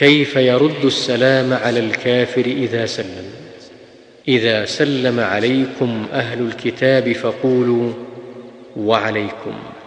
كيف يرد السلام على الكافر إذا سلم؟ إذا سلم عليكم أهل الكتاب فقولوا وعليكم.